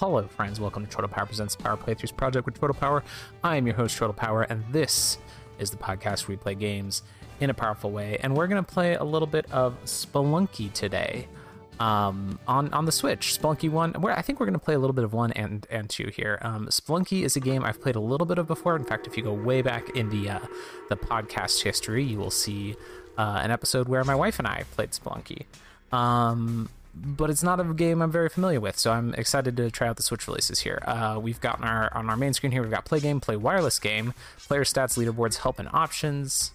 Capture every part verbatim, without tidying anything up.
Hello, friends. Welcome to Total Power Presents Power Playthroughs Project with Total Power. I am your host, Total Power, and this is the podcast where we play games in a powerful way. And we're going to play a little bit of Spelunky today um, on, on the Switch. Spelunky one. We're, I think we're going to play a little bit of one and, and two here. Um, Spelunky is a game I've played a little bit of before. In fact, if you go way back in the, uh, the podcast history, you will see uh, an episode where my wife and I played Spelunky. Um... But it's not a game I'm very familiar with, so I'm excited to try out the Switch releases here. Uh, we've got on our, on our main screen here, we've got play game, play wireless game, player stats, leaderboards, help and options.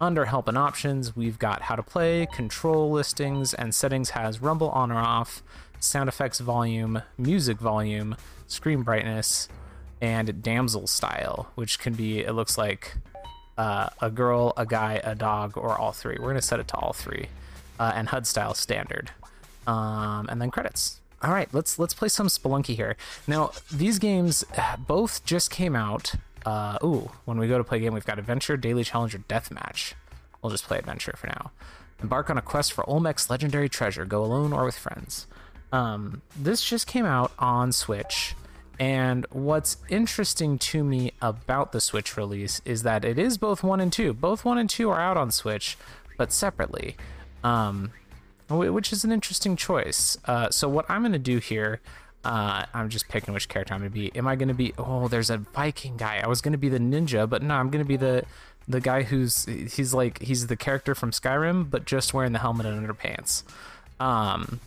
Under help and options, we've got how to play, control listings, and settings has rumble on or off, sound effects volume, music volume, screen brightness, and damsel style, which can be, it looks like, uh, a girl, a guy, a dog, or all three. We're going to set it to all three, uh, and H U D style standard. Um, and then credits. All right, let's let's play some Spelunky here. Now, these games both just came out. Uh, ooh, when we go to play a game, we've got Adventure, Daily Challenge, or Deathmatch. We'll just play Adventure for now. Embark on a quest for Olmec's legendary treasure. Go alone or with friends. Um, this just came out on Switch. And what's interesting to me about the Switch release is that it is both one and two. Both one and two are out on Switch, but separately. Um... Which is an interesting choice. Uh, so what I'm going to do here, uh, I'm just picking which character I'm going to be. Am I going to be... Oh, there's a Viking guy. I was going to be the ninja, but no, I'm going to be the the guy who's... He's like... He's the character from Skyrim, but just wearing the helmet and underpants. Um,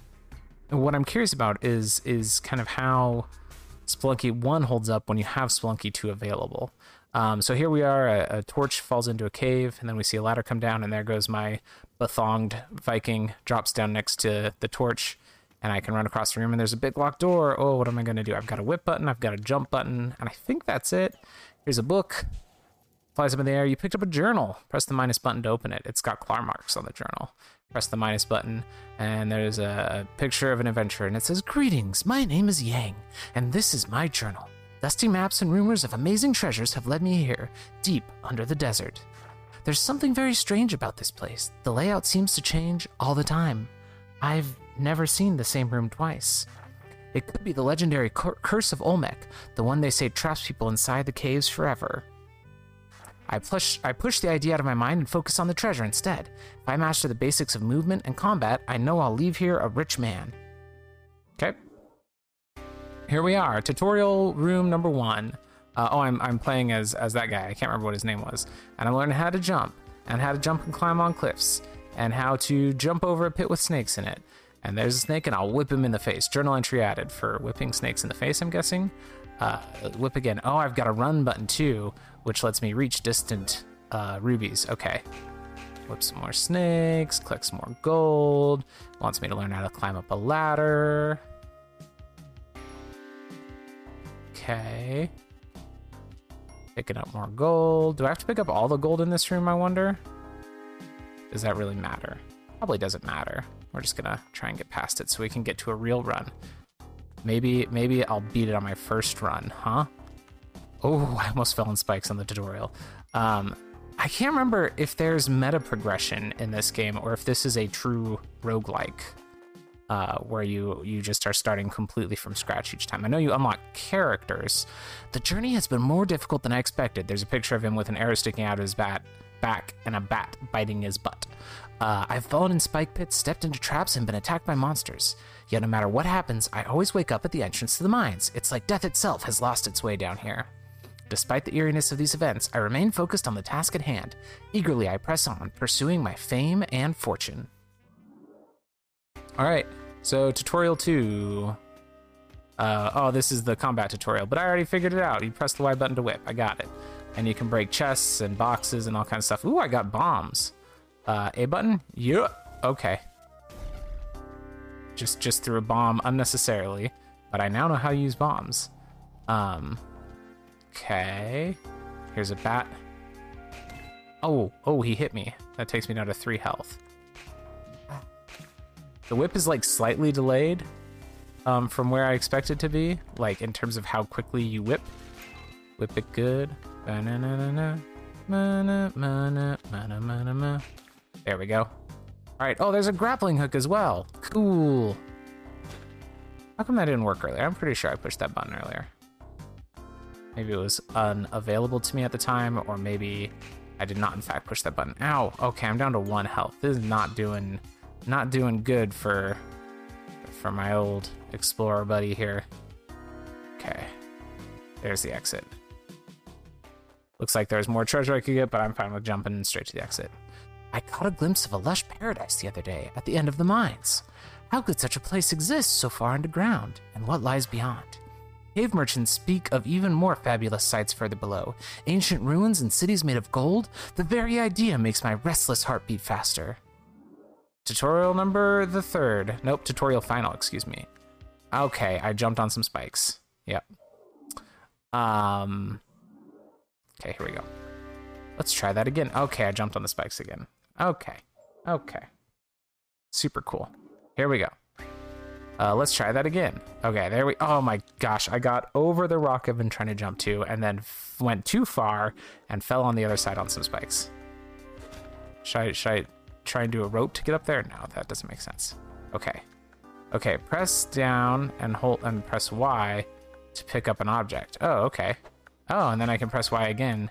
what I'm curious about is is kind of how Spelunky one holds up when you have Spelunky two available. Um, so here we are, a, a torch falls into a cave, and then we see a ladder come down, and there goes my bathonged Viking, drops down next to the torch, and I can run across the room, and there's a big locked door. Oh, what am I going to do? I've got a whip button, I've got a jump button, and I think that's it. Here's a book, flies up in the air, you picked up a journal, press the minus button to open it. It's got claw marks on the journal. Press the minus button, and there's a picture of an adventurer, and it says, "Greetings, my name is Yang, and this is my journal. Dusty maps and rumors of amazing treasures have led me here, deep under the desert. There's something very strange about this place. The layout seems to change all the time. I've never seen the same room twice. It could be the legendary cur- curse of Olmec, the one they say traps people inside the caves forever. I push, I push the idea out of my mind and focus on the treasure instead. If I master the basics of movement and combat, I know I'll leave here a rich man." Okay. Here we are, tutorial room number one. Uh, oh, I'm I'm playing as as that guy. I can't remember what his name was. And I'm learning how to jump, and how to jump and climb on cliffs, and how to jump over a pit with snakes in it. And there's a snake, and I'll whip him in the face. Journal entry added for whipping snakes in the face, I'm guessing. Uh, whip again. Oh, I've got a run button too, which lets me reach distant uh, rubies. Okay. Whip some more snakes, collect some more gold. Wants me to learn how to climb up a ladder. Okay, picking up more gold. Do I have to pick up all the gold in this room, I wonder? Does that really matter? Probably doesn't matter. We're just gonna try and get past it so we can get to a real run. Maybe maybe I'll beat it on my first run, huh? Oh, I almost fell on spikes on the tutorial. Um, I can't remember if there's meta progression in this game or if this is a true roguelike. Uh, where you, you just are starting completely from scratch each time. I know you unlock characters. The journey has been more difficult than I expected. There's a picture of him with an arrow sticking out of his bat, back and a bat biting his butt. Uh, I've fallen in spike pits, stepped into traps, and been attacked by monsters. Yet no matter what happens, I always wake up at the entrance to the mines. It's like death itself has lost its way down here. Despite the eeriness of these events, I remain focused on the task at hand. Eagerly I press on, pursuing my fame and fortune. All right, so tutorial two. Uh, oh, this is the combat tutorial, but I already figured it out. You press the Y button to whip. I got it. And you can break chests and boxes and all kinds of stuff. Ooh, I got bombs. Uh, A button? Yeah. Okay. Just just threw a bomb unnecessarily, but I now know how to use bombs. Um. Okay. Here's a bat. Oh, oh, he hit me. That takes me down to three health. The whip is like slightly delayed um, from where I expect it to be, like in terms of how quickly you whip. Whip it good. There we go. All right. Oh, there's a grappling hook as well. Cool. How come that didn't work earlier? I'm pretty sure I pushed that button earlier. Maybe it was unavailable to me at the time, or maybe I did not in fact push that button. Ow! Okay, I'm down to one health. This is not doing not doing good for for my old explorer buddy here. Okay. There's the exit. Looks like there's more treasure I could get, but I'm fine with jumping straight to the exit. I caught a glimpse of a lush paradise the other day at the end of the mines. How could such a place exist so far underground, and what lies beyond? Cave merchants speak of even more fabulous sights further below. Ancient ruins and cities made of gold? The very idea makes my restless heart beat faster. Tutorial number the third. Nope, tutorial final, excuse me. Okay, I jumped on some spikes. Yep. Um... Okay, here we go. Let's try that again. Okay, I jumped on the spikes again. Okay. Okay. Super cool. Here we go. Uh, let's try that again. Okay, there we... Oh my gosh, I got over the rock I've been trying to jump to and then f- went too far and fell on the other side on some spikes. Should I, should I try and do a rope to get up there? No, that doesn't make sense. Okay. Okay, press down and hold and press Y to pick up an object. Oh, okay. Oh, and then I can press Y again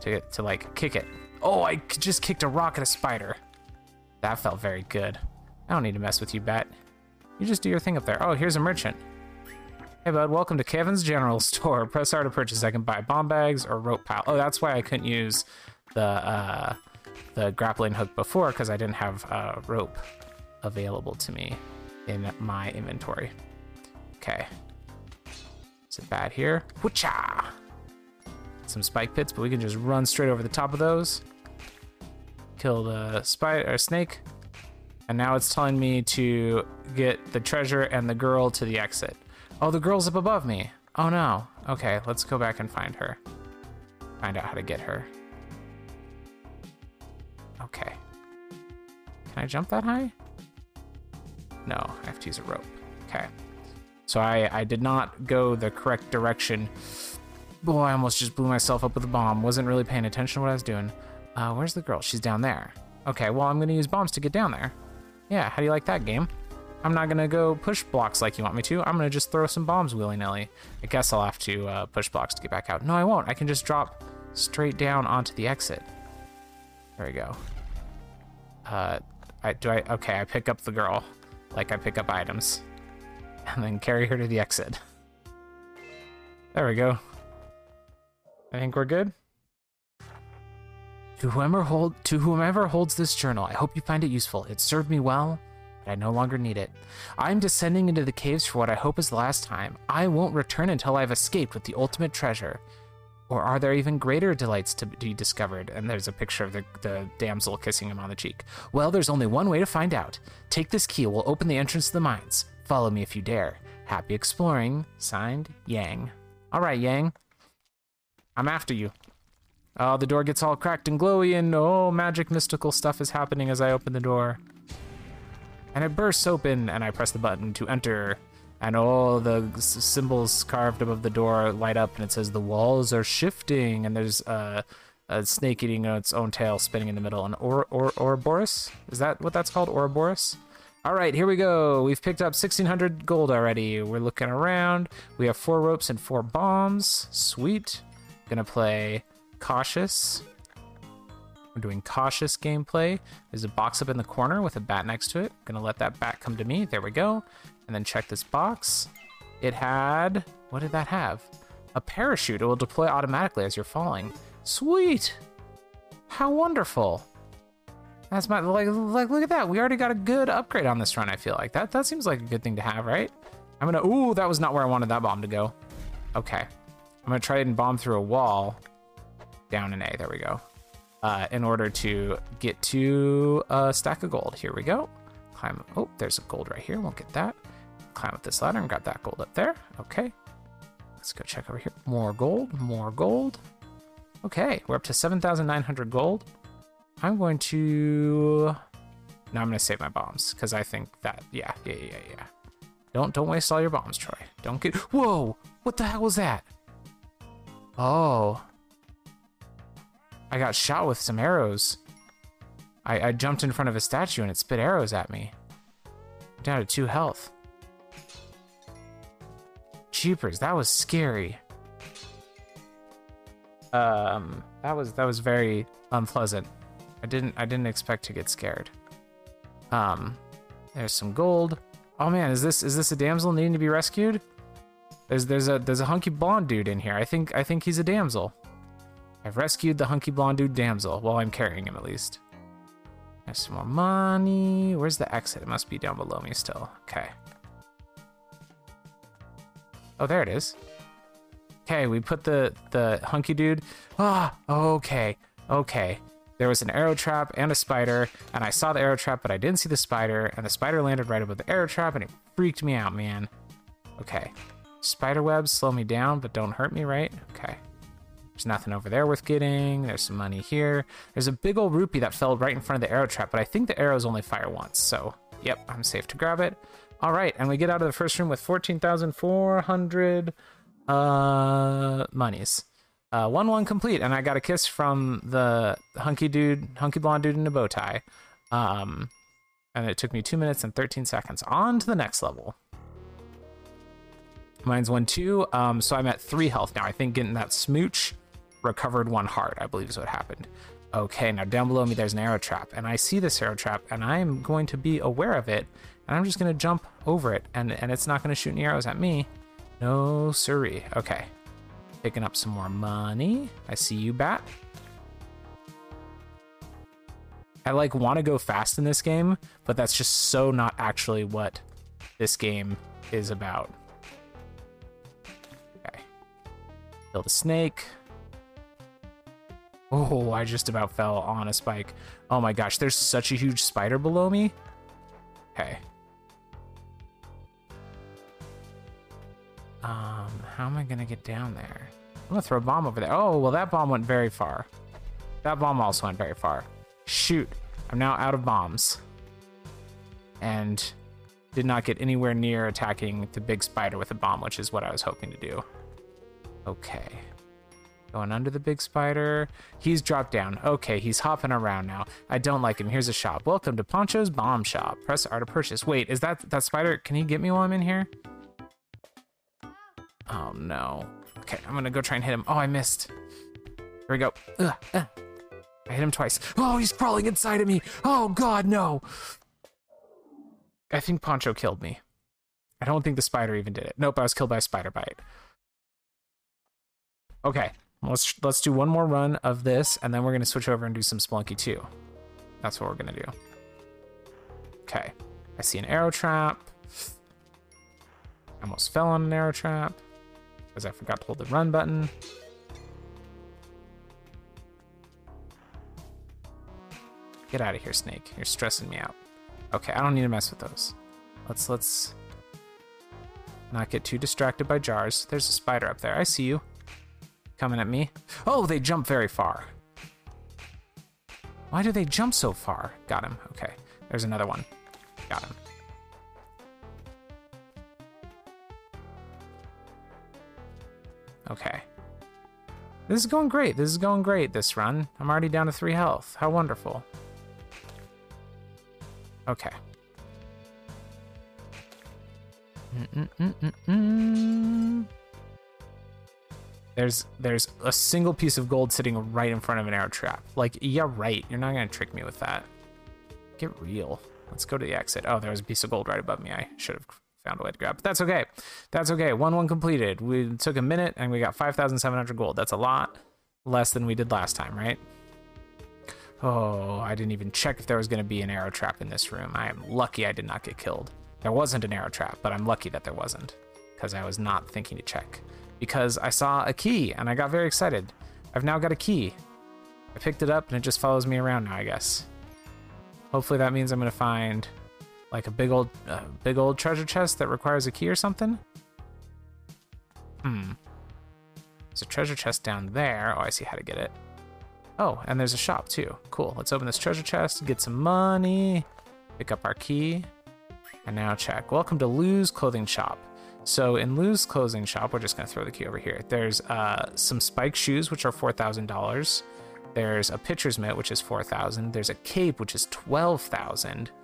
to, to like, kick it. Oh, I just kicked a rock at a spider. That felt very good. I don't need to mess with you, Bat. You just do your thing up there. Oh, here's a merchant. Hey, bud, welcome to Kevin's General Store. Press R to purchase. I can buy bomb bags or rope pile. Oh, that's why I couldn't use the, uh, the grappling hook before, because I didn't have uh, rope available to me in my inventory. Okay. Is it bad here? Woocha! Some spike pits, but we can just run straight over the top of those. Kill the spider or snake. And now it's telling me to get the treasure and the girl to the exit. Oh, the girl's up above me. Oh no. Okay, let's go back and find her. Find out how to get her. Okay. Can I jump that high? No, I have to use a rope. Okay. So I, I did not go the correct direction. Boy, I almost just blew myself up with a bomb. Wasn't really paying attention to what I was doing. Uh, where's the girl? She's down there. Okay, well, I'm going to use bombs to get down there. Yeah, how do you like that, game? I'm not going to go push blocks like you want me to. I'm going to just throw some bombs willy-nilly. I guess I'll have to uh, push blocks to get back out. No, I won't. I can just drop straight down onto the exit. There we go. Uh, I, do I... Okay, I pick up the girl. Like, I pick up items. And then carry her to the exit. There we go. I think we're good. To whomever hold to whomever holds this journal, I hope you find it useful. It served me well, but I no longer need it. I'm descending into the caves for what I hope is the last time. I won't return until I've escaped with the ultimate treasure. Or are there even greater delights to be discovered? And there's a picture of the, the damsel kissing him on the cheek. Well, there's only one way to find out. Take this key. We'll open the entrance to the mines. Follow me if you dare. Happy exploring. Signed, Yang. All right, Yang. I'm after you. Oh, the door gets all cracked and glowy, and oh, magic mystical stuff is happening as I open the door. And it bursts open, and I press the button to enter. And all the symbols carved above the door light up, and it says the walls are shifting, and there's uh, a snake eating its own tail spinning in the middle. And or or Ouroboros? Is that what that's called? Ouroboros? All right, here we go. We've picked up sixteen hundred gold already. We're looking around. We have four ropes and four bombs. Sweet. Gonna play cautious. We're doing cautious gameplay. There's a box up in the corner with a bat next to it. Gonna let that bat come to me. There we go. And then check this box. It had, what did that have? A parachute. It will deploy automatically as you're falling. Sweet. How wonderful. That's my, like, like look at that. We already got a good upgrade on this run, I feel like. That, that seems like a good thing to have, right? I'm gonna, ooh, that was not where I wanted that bomb to go. Okay. I'm gonna try and bomb through a wall. Down an A, there we go. Uh, in order to get to a stack of gold. Here we go. Climb, oh, there's a gold right here. Won't get that. Climb up this ladder and grab that gold up there. Okay. Let's go check over here. More gold, more gold. Okay, we're up to seven thousand nine hundred gold. I'm going to... No, I'm gonna save my bombs, because I think that, yeah, yeah, yeah, yeah. Don't, don't waste all your bombs, Troy. Don't get... Whoa! What the hell was that? Oh, I got shot with some arrows. I, I jumped in front of a statue and it spit arrows at me. Down to two health. jeepers, that was scary. Um, that was that was very unpleasant. I didn't I didn't expect to get scared. Um, there's some gold. Oh man, is this is this a damsel needing to be rescued? There's there's a there's a hunky blonde dude in here. I think I think he's a damsel. I've rescued the hunky blonde dude damsel. Well, I'm carrying him at least. There's some more money. Where's the exit? It must be down below me still. Okay. Oh, there it is. Okay, we put the the hunky dude. Ah, okay, okay. There was an arrow trap and a spider, and I saw the arrow trap, but I didn't see the spider, and the spider landed right above the arrow trap, and it freaked me out, man. Okay. Spider webs slow me down, but don't hurt me, right? Okay. There's nothing over there worth getting. There's some money here. There's a big old rupee that fell right in front of the arrow trap, but I think the arrows only fire once, so yep, I'm safe to grab it. All right, and we get out of the first room with fourteen thousand four hundred uh, monies. Uh, one one complete, and I got a kiss from the hunky dude, hunky blonde dude in a bow tie. Um, and it took me two minutes and thirteen seconds. On to the next level. Mine's one two, um, so I'm at three health now. I think getting that smooch recovered one heart, I believe is what happened. Okay, now down below me there's an arrow trap, and I see this arrow trap, and I'm going to be aware of it, and I'm just going to jump over it, and, and it's not going to shoot any arrows at me. No siree. Okay, picking up some more money. I see you, bat. I, like, want to go fast in this game, but that's just so not actually what this game is about. Okay. Killed a snake. Oh, I just about fell on a spike. Oh my gosh, there's such a huge spider below me. Okay. Um, how am I gonna get down there? I'm gonna throw a bomb over there. Oh, well, that bomb went very far. That bomb also went very far. Shoot, I'm now out of bombs. And did not get anywhere near attacking the big spider with a bomb, which is what I was hoping to do. Okay. Going under the big spider. He's dropped down. Okay, he's hopping around now. I don't like him. Here's a shop. Welcome to Poncho's Bomb Shop. Press R to purchase. Wait, is that that spider? Can he get me while I'm in here? Oh, no. Okay, I'm going to go try and hit him. Oh, I missed. Here we go. Ugh, uh. I hit him twice. Oh, he's crawling inside of me. Oh, God, no. I think Poncho killed me. I don't think the spider even did it. Nope, I was killed by a spider bite. Okay. Let's let's do one more run of this, and then we're going to switch over and do some Spelunky too. That's what we're going to do. Okay. I see an arrow trap. I almost fell on an arrow trap because I forgot to hold the run button. Get out of here, snake. You're stressing me out. Okay, I don't need to mess with those. Let's let's not get too distracted by jars. There's a spider up there. I see you. Coming at me. Oh, they jump very far. Why do they jump so far? Got him. Okay, there's another one. Got him. Okay. This is going great. This is going great, this run. I'm already down to three health. How wonderful. Okay. Mm-mm-mm-mm-mm. There's there's a single piece of gold sitting right in front of an arrow trap. Like, yeah, right. You're not going to trick me with that. Get real. Let's go to the exit. Oh, there was a piece of gold right above me. I should have found a way to grab, but that's okay. That's okay. One one completed. We took a minute, and we got five thousand seven hundred gold. That's a lot less than we did last time, right? Oh, I didn't even check if there was going to be an arrow trap in this room. I am lucky I did not get killed. There wasn't an arrow trap, but I'm lucky that there wasn't, because I was not thinking to check. Because I saw a key, and I got very excited. I've now got a key. I picked it up, and it just follows me around now, I guess. Hopefully that means I'm going to find, like, a big old uh, big old treasure chest that requires a key or something? Hmm. There's a treasure chest down there. Oh, I see how to get it. Oh, and there's a shop, too. Cool. Let's open this treasure chest, get some money, pick up our key, and now check. Welcome to Lou's Clothing Shop. So in Lou's Clothing Shop, we're just going to throw the key over here. There's uh, some spike shoes, which are four thousand dollars. There's a pitcher's mitt, which is four thousand dollars. There's a cape, which is twelve thousand dollars.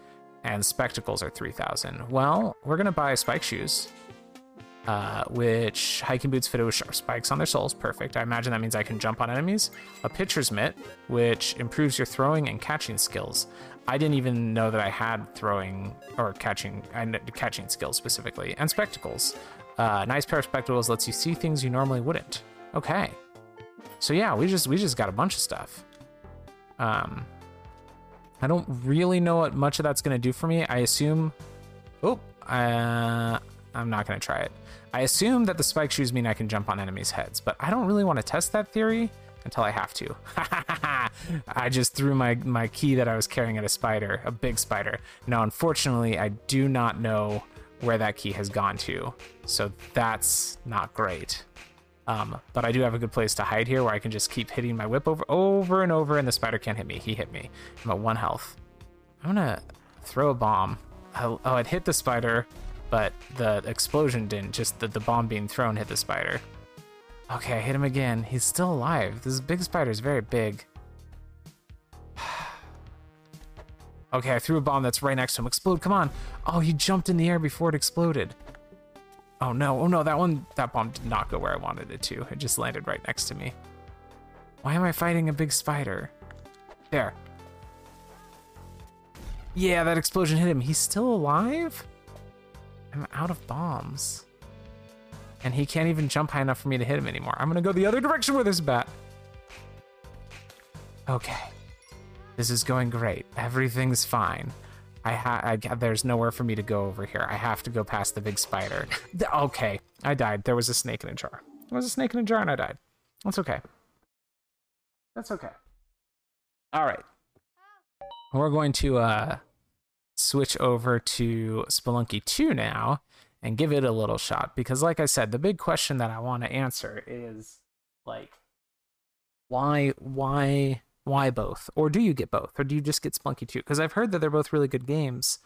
And spectacles are three thousand dollars. Well, we're going to buy spike shoes. uh, which hiking boots fitted with sharp spikes on their soles. Perfect. I imagine that means I can jump on enemies. A pitcher's mitt, which improves your throwing and catching skills. I didn't even know that I had throwing or catching and catching skills specifically. And spectacles. Uh, nice pair of spectacles lets you see things you normally wouldn't. Okay. So yeah, we just we just got a bunch of stuff. Um, I don't really know what much of that's going to do for me. I assume... Oh, uh, I'm not going to try it. I assume that the spike shoes mean I can jump on enemies' heads, but I don't really want to test that theory until I have to. I just threw my, my key that I was carrying at a spider, a big spider. Now, unfortunately, I do not know where that key has gone to, so that's not great. Um, but I do have a good place to hide here where I can just keep hitting my whip over, over and over, and the spider can't hit me. He hit me. I'm at one health. I'm gonna throw a bomb. Oh, it hit the spider, but the explosion didn't. Just the, the bomb being thrown hit the spider. Okay, I hit him again. He's still alive. This big spider is very big. Okay, I threw a bomb that's right next to him. Explode, come on. Oh, he jumped in the air before it exploded. Oh no, oh no, that one, that bomb did not go where I wanted it to. It just landed right next to me. Why am I fighting a big spider? There. Yeah, that explosion hit him. He's still alive? I'm out of bombs. And he can't even jump high enough for me to hit him anymore. I'm gonna go the other direction with this bat. Okay. This is going great. Everything's fine. I ha- I, there's nowhere for me to go over here. I have to go past the big spider. Okay, I died. There was a snake in a jar. There was a snake in a jar and I died. That's okay. That's okay. All right. We're going to uh, switch over to Spelunky two now and give it a little shot. Because like I said, the big question that I want to answer is, like, why, why... Why both? Or do you get both? Or do you just get Spelunky two? Because I've heard that they're both really good games,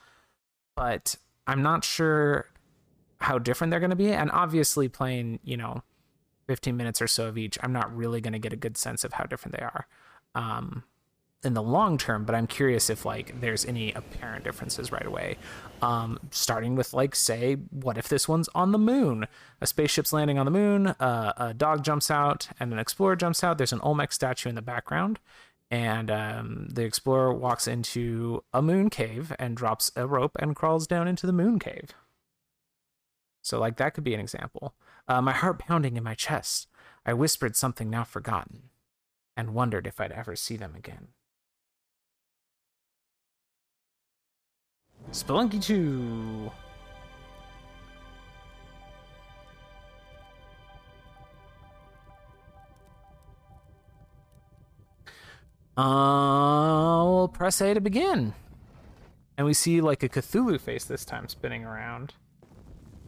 but I'm not sure how different they're going to be. And obviously playing, you know, fifteen minutes or so of each, I'm not really going to get a good sense of how different they are um, in the long term. But I'm curious if, like, there's any apparent differences right away. Um, starting with, like, say, what if this one's on the moon? A spaceship's landing on the moon, uh, a dog jumps out, and an explorer jumps out. There's an Olmec statue in the background. And um, the explorer walks into a moon cave and drops a rope and crawls down into the moon cave. So, like, that could be an example. Uh, my heart pounding in my chest. I whispered something now forgotten and wondered if I'd ever see them again. Spelunky two! Uh, we'll press A to begin. And we see, like, a Cthulhu face this time spinning around.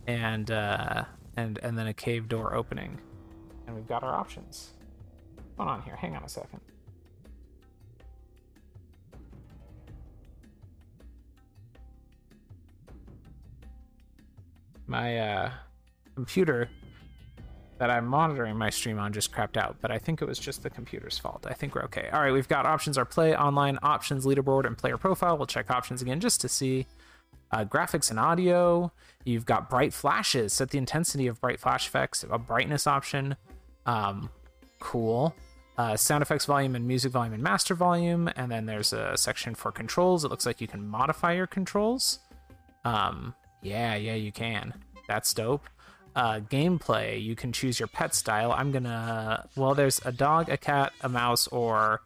And, uh, and, and then a cave door opening. And we've got our options. What's going on here? Hang on a second. My, uh, computer that I'm monitoring my stream on just crapped out, but I think it was just the computer's fault. I think we're okay. All right, we've got options, our play, online, options, leaderboard, and player profile. We'll check options again just to see. Uh, graphics and audio. You've got bright flashes. Set the intensity of bright flash effects, a brightness option. Um, cool. Uh, sound effects volume and music volume and master volume. And then there's a section for controls. It looks like you can modify your controls. Um, yeah, yeah, you can. That's dope. Uh, gameplay, you can choose your pet style. I'm gonna, well, there's a dog, a cat, a mouse, or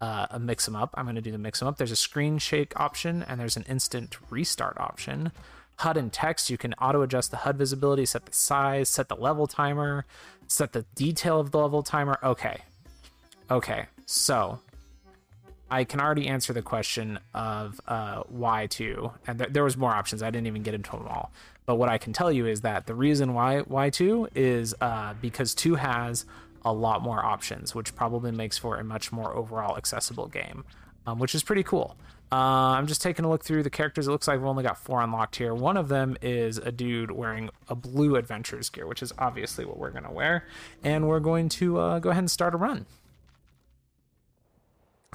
uh, a mix them up. I'm gonna do the mix them up. There's a screen shake option, and there's an instant restart option. H U D and text, you can auto adjust the H U D visibility, set the size, set the level timer, set the detail of the level timer. Okay. Okay, so I can already answer the question of uh, why two, and th- there was more options. I didn't even get into them all. But what I can tell you is that the reason why why two is uh, because two has a lot more options, which probably makes for a much more overall accessible game, um, which is pretty cool. Uh, I'm just taking a look through the characters. It looks like we've only got four unlocked here. One of them is a dude wearing a blue adventurer's gear, which is obviously what we're going to wear. And we're going to uh, go ahead and start a run.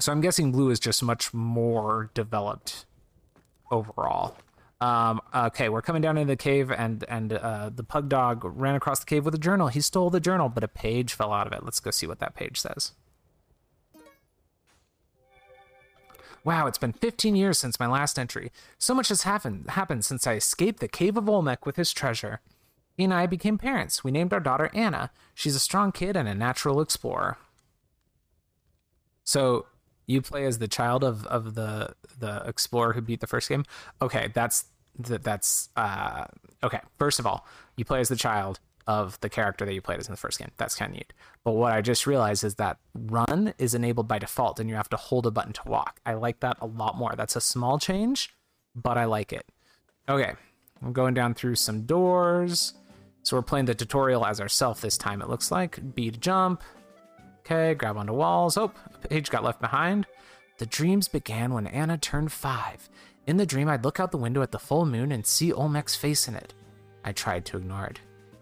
So I'm guessing blue is just much more developed overall. Um, okay, we're coming down into the cave, and and uh, the pug dog ran across the cave with a journal. He stole the journal, but a page fell out of it. Let's go see what that page says. Wow, it's been fifteen years since my last entry. So much has happened, happened since I escaped the cave of Olmec with his treasure. He and I became parents. We named our daughter Anna. She's a strong kid and a natural explorer. So you play as the child of, of the the explorer who beat the first game? Okay, that's... that's uh, okay, first of all, you play as the child of the character that you played as in the first game. That's kind of neat. But what I just realized is that run is enabled by default, and you have to hold a button to walk. I like that a lot more. That's a small change, but I like it. Okay, I'm going down through some doors. So we're playing the tutorial as ourselves this time, it looks like. B to jump. Okay, grab onto walls. Oh, a page got left behind. The dreams began when Anna turned five. In the dream, I'd look out the window at the full moon and see Olmec's face in it. I tried to ignore it.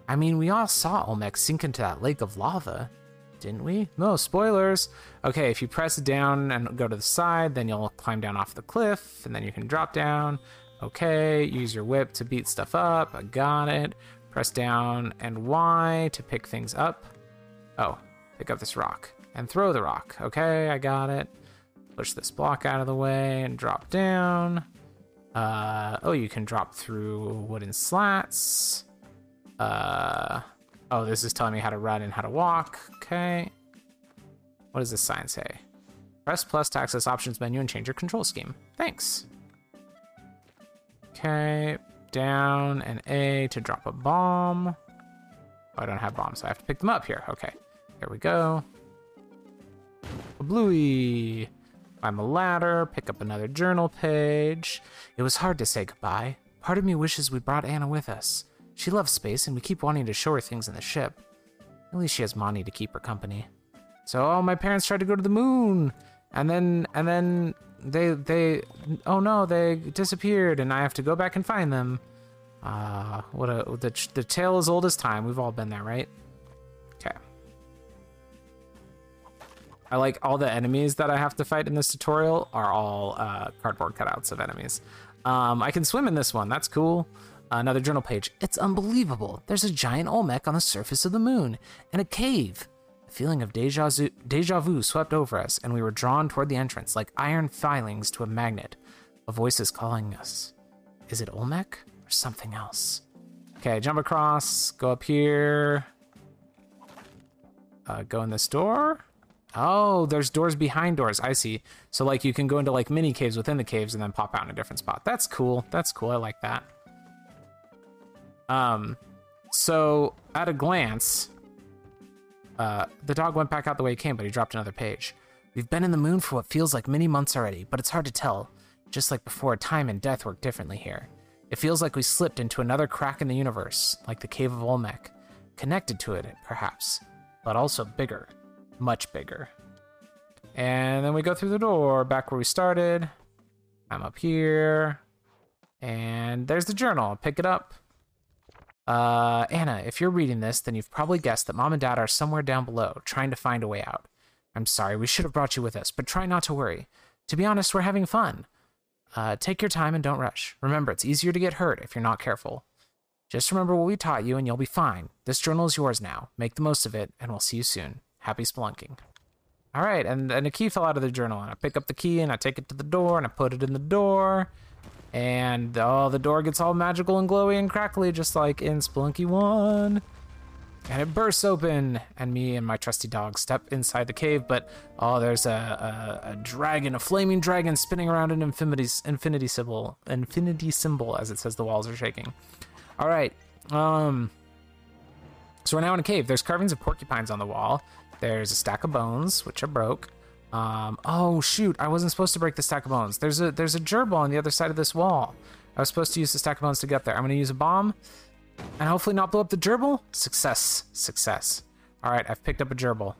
I mean, we all saw Olmec sink into that lake of lava, didn't we? No, spoilers. Okay, if you press down and go to the side, then you'll climb down off the cliff, and then you can drop down. Okay, use your whip to beat stuff up. I got it. Press down and Y to pick things up. Oh, pick up this rock and throw the rock. Okay, I got it. Push this block out of the way and drop down. Uh, oh, you can drop through wooden slats. Uh, oh, this is telling me how to run and how to walk. Okay. What does this sign say? Press plus to access options menu and change your control scheme. Thanks. Okay. Down and A to drop a bomb. Oh, I don't have bombs, so I have to pick them up here. Okay. Here we go. Bluey. Climb a ladder. Pick up another journal page. It was hard to say goodbye. Part of me wishes we brought Anna with us. She loves space, and we keep wanting to show her things in the ship. At least she has Monty to keep her company. So, oh, my parents tried to go to the moon, and then, and then they, they, oh no, they disappeared, and I have to go back and find them. Ah, uh, what a the the tale as old as time. We've all been there, right? Okay. I like all the enemies that I have to fight in this tutorial are all uh, cardboard cutouts of enemies. Um, I can swim in this one. That's cool. Another journal page. It's unbelievable. There's a giant Olmec on the surface of the moon, and a cave. A feeling of deja vu, deja vu swept over us, and we were drawn toward the entrance like iron filings to a magnet. A voice is calling us. Is it Olmec or something else? Okay, jump across, go up here. Uh, go in this door. Oh, there's doors behind doors. I see. So, like, you can go into, like, mini caves within the caves and then pop out in a different spot. That's cool. That's cool. I like that. Um, so at a glance, uh, the dog went back out the way he came, but he dropped another page. We've been in the moon for what feels like many months already, but it's hard to tell. Just like before, time and death work differently here. It feels like we slipped into another crack in the universe, like the cave of Olmec, connected to it, perhaps, but also bigger, much bigger. And then we go through the door back where we started. I'm up here and there's the journal. Pick it up. Uh, Anna, if you're reading this, then you've probably guessed that Mom and Dad are somewhere down below, trying to find a way out. I'm sorry, we should have brought you with us, but try not to worry. To be honest, we're having fun. Uh, take your time and don't rush. Remember, it's easier to get hurt if you're not careful. Just remember what we taught you and you'll be fine. This journal is yours now. Make the most of it, and we'll see you soon. Happy spelunking. All right, and, and a key fell out of the journal, and I pick up the key, and I take it to the door, and I put it in the door. And, oh, the door gets all magical and glowy and crackly, just like in Spelunky one. And it bursts open, and me and my trusty dog step inside the cave, but, oh, there's a, a, a dragon, a flaming dragon spinning around an infinity, infinity symbol, infinity symbol, as it says the walls are shaking. All right, um, so we're now in a cave. There's carvings of porcupines on the wall. There's a stack of bones, which are broke. Um, oh shoot, I wasn't supposed to break the stack of bones. There's a there's a gerbil on the other side of this wall. I was supposed to use the stack of bones to get up there. I'm gonna use a bomb and hopefully not blow up the gerbil. Success, success. All right, I've picked up a gerbil.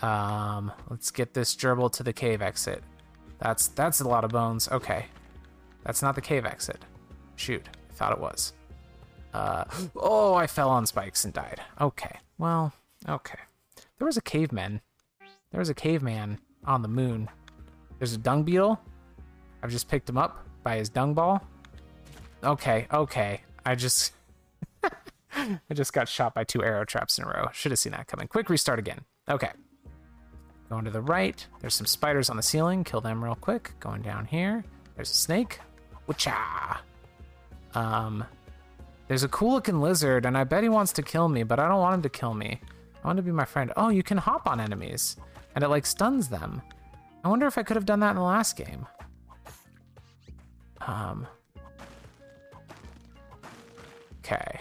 Um, let's get this gerbil to the cave exit. That's, that's a lot of bones, okay. That's not the cave exit. Shoot, I thought it was. Uh, oh, I fell on spikes and died. Okay, well, okay. There was a caveman. There was a caveman on the moon. There's a dung beetle. I've just picked him up by his dung ball. Okay, okay. I just... I just got shot by two arrow traps in a row. Should have seen that coming. Quick restart again. Okay. Going to the right. There's some spiders on the ceiling. Kill them real quick. Going down here. There's a snake. Wacha! Um... There's a cool-looking lizard, and I bet he wants to kill me, but I don't want him to kill me. I want to be my friend. Oh, you can hop on enemies, and it, like, stuns them. I wonder if I could have done that in the last game. Um. Okay.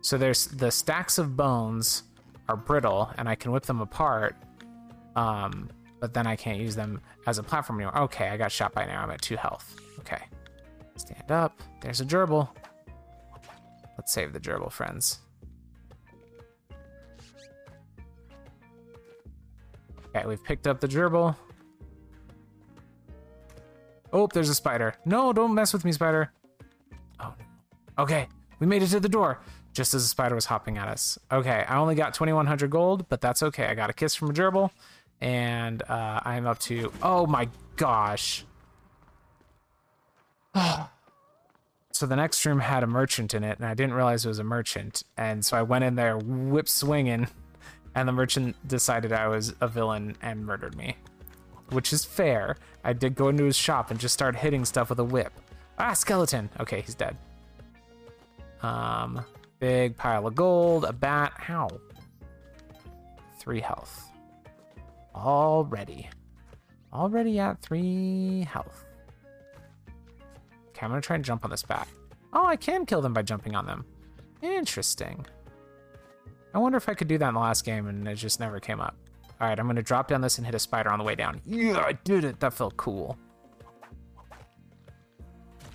So there's the stacks of bones are brittle, and I can whip them apart, um, but then I can't use them as a platform anymore. Okay, I got shot by an arrow. I'm at two health. Okay. Stand up. There's a gerbil. Let's save the gerbil, friends. Okay, we've picked up the gerbil. Oh, there's a spider. No, don't mess with me, spider. Oh, okay, we made it to the door, just as the spider was hopping at us. Okay, I only got twenty-one hundred gold, but that's okay. I got a kiss from a gerbil, and uh, I'm up to... Oh my gosh. So the next room had a merchant in it, and I didn't realize it was a merchant. And so I went in there, whip swinging, and the merchant decided I was a villain and murdered me, which is fair. I did go into his shop and just start hitting stuff with a whip. Ah, skeleton. Okay, he's dead. Um, big pile of gold, a bat. Ow. Three health. Already. Already at three health. I'm gonna try and jump on this bat. Oh, I can kill them by jumping on them. Interesting. I wonder if I could do that in the last game and it just never came up. All right, I'm gonna drop down this and hit a spider on the way down. Yeah, I did it. That felt cool.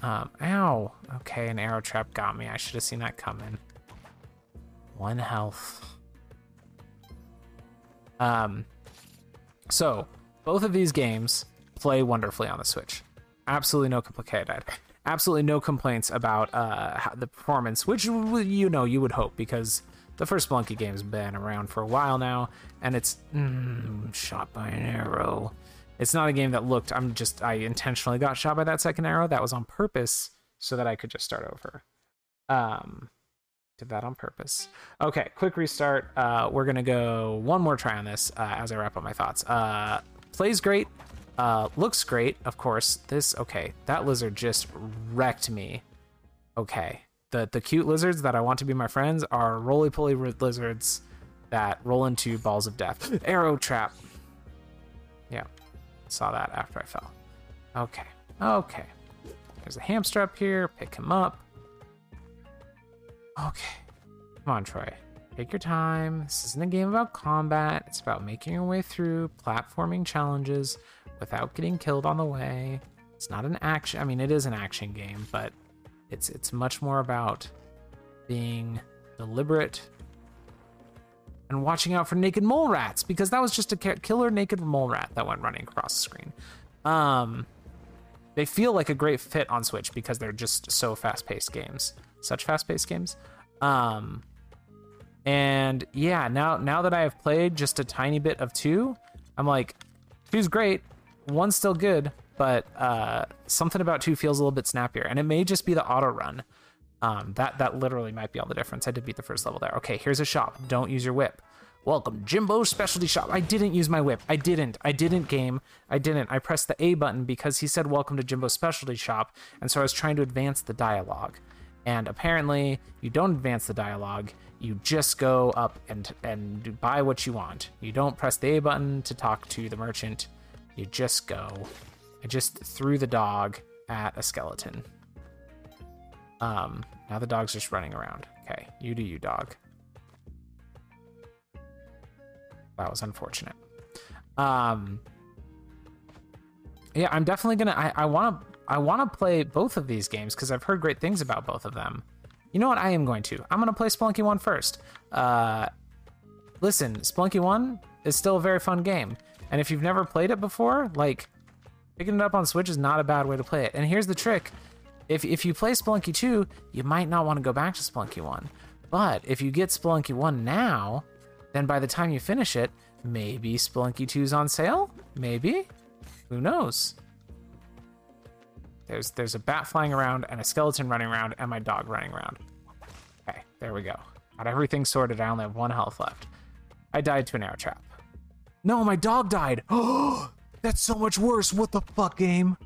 Um, ow. Okay, an arrow trap got me. I should have seen that coming. One health. Um, so both of these games play wonderfully on the Switch. Absolutely no complicated. Absolutely no complaints about uh, how the performance, which, you know, you would hope, because the first Spelunky game's been around for a while now, and it's mm, shot by an arrow. It's not a game that looked, I'm just, I intentionally got shot by that second arrow. That was on purpose so that I could just start over. Um, did that on purpose. Okay, quick restart. Uh, we're going to go one more try on this uh, as I wrap up my thoughts. Uh, plays great. Uh, looks great, of course. This, okay, that lizard just wrecked me. Okay, the the cute lizards that I want to be my friends are roly-poly lizards that roll into balls of death. Arrow trap. Yeah, saw that after I fell. Okay, okay. There's a hamster up here. Pick him up. Okay, come on, Troy. Take your time. This isn't a game about combat. It's about making your way through platforming challenges without getting killed on the way. It's not an action. I mean, it is an action game, but it's it's much more about being deliberate and watching out for naked mole rats, because that was just a killer naked mole rat that went running across the screen. Um, they feel like a great fit on Switch because they're just so fast-paced games. Such fast-paced games. Um... And yeah, now now that I have played just a tiny bit of two, I'm like, two's great, one's still good, but uh, something about two feels a little bit snappier. And it may just be the auto run. Um, that that literally might be all the difference. I did beat the first level there. Okay, here's a shop. Don't use your whip. Welcome, Jimbo Specialty Shop. I didn't use my whip. I didn't. I didn't game. I didn't. I pressed the A button because he said, welcome to Jimbo Specialty Shop. And so I was trying to advance the dialogue. And apparently, you don't advance the dialogue. You just go up and and buy what you want. You don't press the A button to talk to the merchant. You just go. I just threw the dog at a skeleton. Um, now the dog's just running around. Okay, you do you, dog. That was unfortunate. Um, yeah, I'm definitely gonna. I I want to. I want to play both of these games because I've heard great things about both of them. You know what? I am going to. I'm going to play Spelunky one first. Uh, listen, Spelunky one is still a very fun game. And if you've never played it before, like, picking it up on Switch is not a bad way to play it. And here's the trick. If, if you play Spelunky two, you might not want to go back to Spelunky one. But if you get Spelunky one now, then by the time you finish it, maybe Spelunky two's on sale? Maybe? Who knows? There's there's a bat flying around and a skeleton running around and my dog running around. Okay, there we go. Got everything sorted. I only have one health left. I died to an arrow trap. No, my dog died. Oh, that's so much worse. What the fuck, game?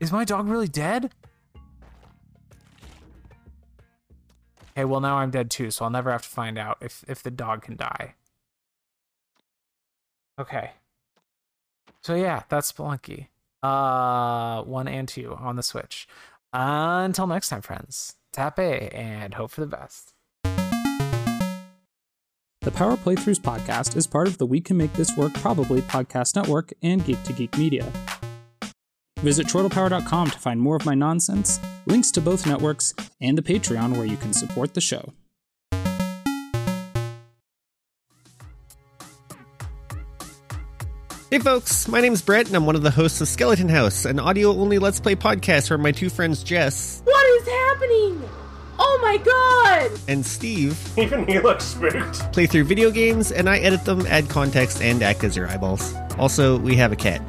Is my dog really dead? Okay, well now I'm dead too, so I'll never have to find out if, if the dog can die. Okay. So yeah, that's Spelunky. Uh, one and two on the Switch. Uh, until next time, friends. Tape and hope for the best. The Power Playthroughs podcast is part of the We Can Make This Work Probably Podcast Network and Geek to Geek Media. Visit chortle power dot com to find more of my nonsense, links to both networks, and the Patreon where you can support the show. Hey folks, my name's Brett and I'm one of the hosts of Skeleton House, an audio-only Let's Play podcast where my two friends Jess... What is happening? Oh my god! ...and Steve... Even he looks spooked. ...play through video games, and I edit them, add context, and act as your eyeballs. Also, we have a cat.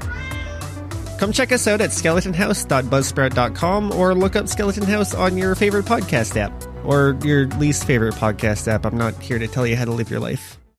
Come check us out at skeleton house dot buzzsprout dot com or look up Skeleton House on your favorite podcast app. Or your least favorite podcast app. I'm not here to tell you how to live your life.